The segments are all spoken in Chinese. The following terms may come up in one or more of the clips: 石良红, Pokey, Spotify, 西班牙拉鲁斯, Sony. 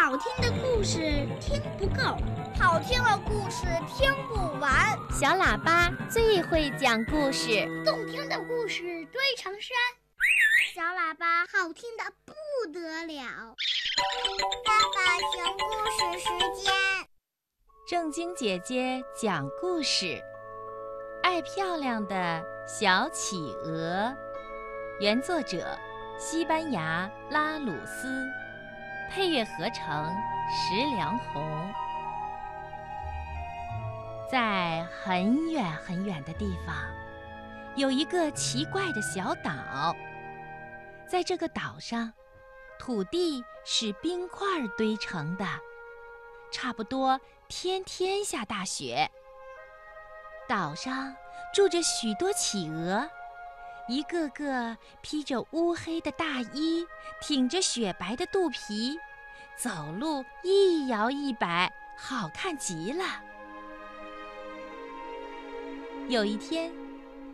好听的故事听不够，好听的故事听不完。小喇叭最会讲故事，动听的故事堆成山。小喇叭好听的不得了。爸爸讲故事时间，正经姐姐讲故事。爱漂亮的小企鹅，原作者西班牙拉鲁斯，配乐合成石良红。在很远很远的地方，有一个奇怪的小岛。在这个岛上，土地是冰块堆成的，差不多天天下大雪。岛上住着许多企鹅，一个个披着乌黑的大衣，挺着雪白的肚皮，走路一摇一摆，好看极了。有一天，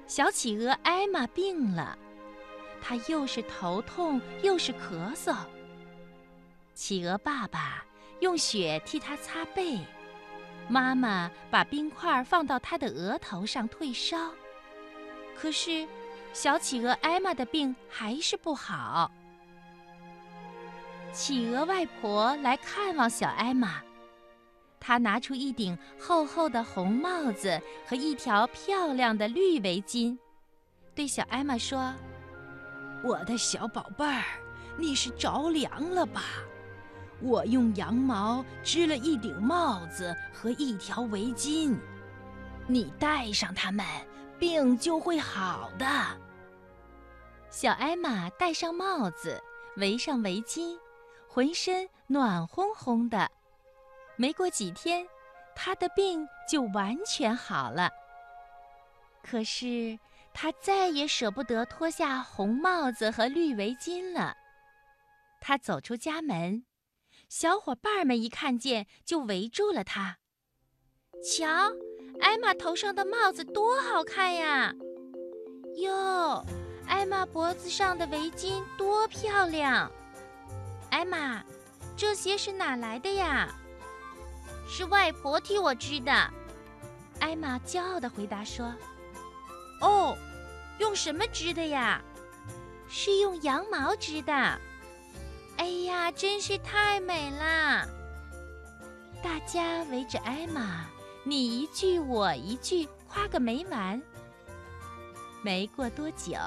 小企鹅艾玛病了，她又是头痛又是咳嗽。企鹅爸爸用雪替她擦背，妈妈把冰块放到她的额头上退烧。可是小企鹅艾玛的病还是不好。企鹅外婆来看望小艾玛，她拿出一顶厚厚的红帽子和一条漂亮的绿围巾，对小艾玛说：“我的小宝贝儿，你是着凉了吧？我用羊毛织了一顶帽子和一条围巾，你戴上它们，病就会好的。”小艾玛戴上帽子，围上围巾，浑身暖烘烘的。没过几天，她的病就完全好了。可是她再也舍不得脱下红帽子和绿围巾了。她走出家门，小伙伴们一看见就围住了她。瞧，艾玛头上的帽子多好看呀！哟，艾玛脖子上的围巾多漂亮！艾玛，这些是哪来的呀？是外婆替我织的。艾玛骄傲地回答说：“哦，用什么织的呀？是用羊毛织的。哎呀，真是太美啦！”大家围着艾玛，你一句我一句，夸个没完。没过多久，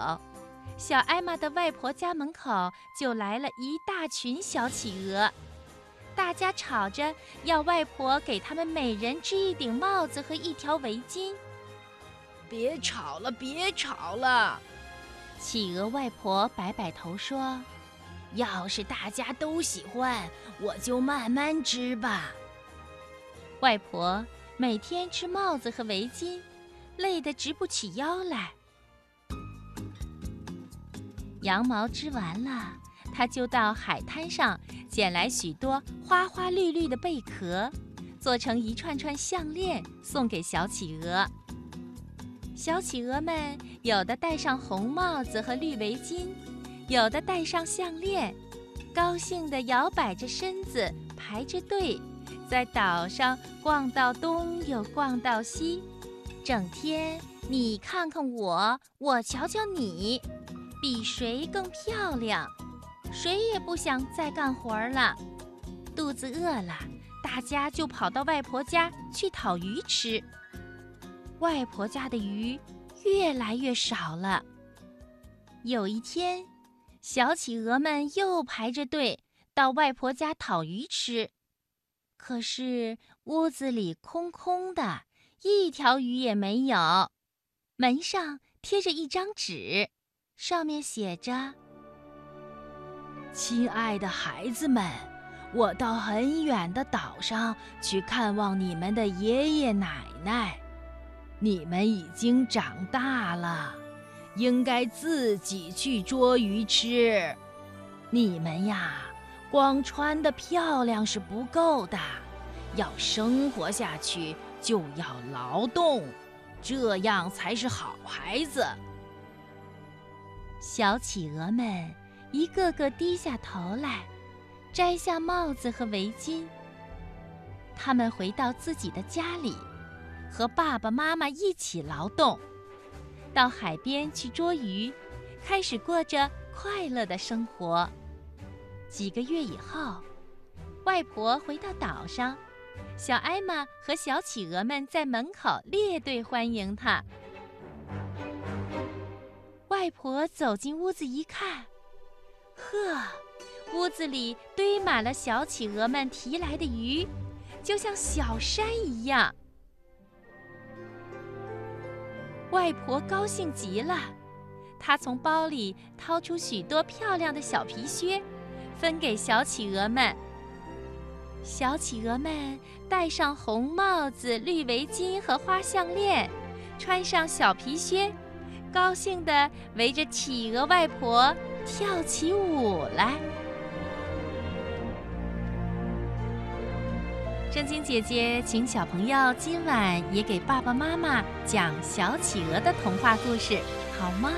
小艾玛的外婆家门口就来了一大群小企鹅，大家吵着要外婆给他们每人织一顶帽子和一条围巾。别吵了，别吵了！企鹅外婆摆摆头说：“要是大家都喜欢，我就慢慢织吧。”外婆每天织帽子和围巾，累得直不起腰来。羊毛织完了，他就到海滩上捡来许多花花绿绿的贝壳，做成一串串项链送给小企鹅。小企鹅们有的戴上红帽子和绿围巾，有的戴上项链，高兴地摇摆着身子，排着队，在岛上逛到东又逛到西，整天你看看我，我瞧瞧你，比谁更漂亮，谁也不想再干活了。肚子饿了，大家就跑到外婆家去讨鱼吃。外婆家的鱼越来越少了。有一天，小企鹅们又排着队到外婆家讨鱼吃，可是屋子里空空的，一条鱼也没有。门上贴着一张纸，上面写着：“亲爱的孩子们，我到很远的岛上去看望你们的爷爷奶奶。你们已经长大了，应该自己去捉鱼吃。你们呀，光穿得漂亮是不够的，要生活下去就要劳动，这样才是好孩子。”小企鹅们一个个低下头来，摘下帽子和围巾。他们回到自己的家里，和爸爸妈妈一起劳动，到海边去捉鱼，开始过着快乐的生活。几个月以后，外婆回到岛上，小艾玛和小企鹅们在门口列队欢迎她。外婆走进屋子一看，呵，屋子里堆满了小企鹅们提来的鱼，就像小山一样。外婆高兴极了，她从包里掏出许多漂亮的小皮靴，分给小企鹅们。小企鹅们戴上红帽子、绿围巾和花项链，穿上小皮靴，高兴地围着企鹅外婆跳起舞来。正经姐姐请小朋友今晚也给爸爸妈妈讲小企鹅的童话故事，好吗？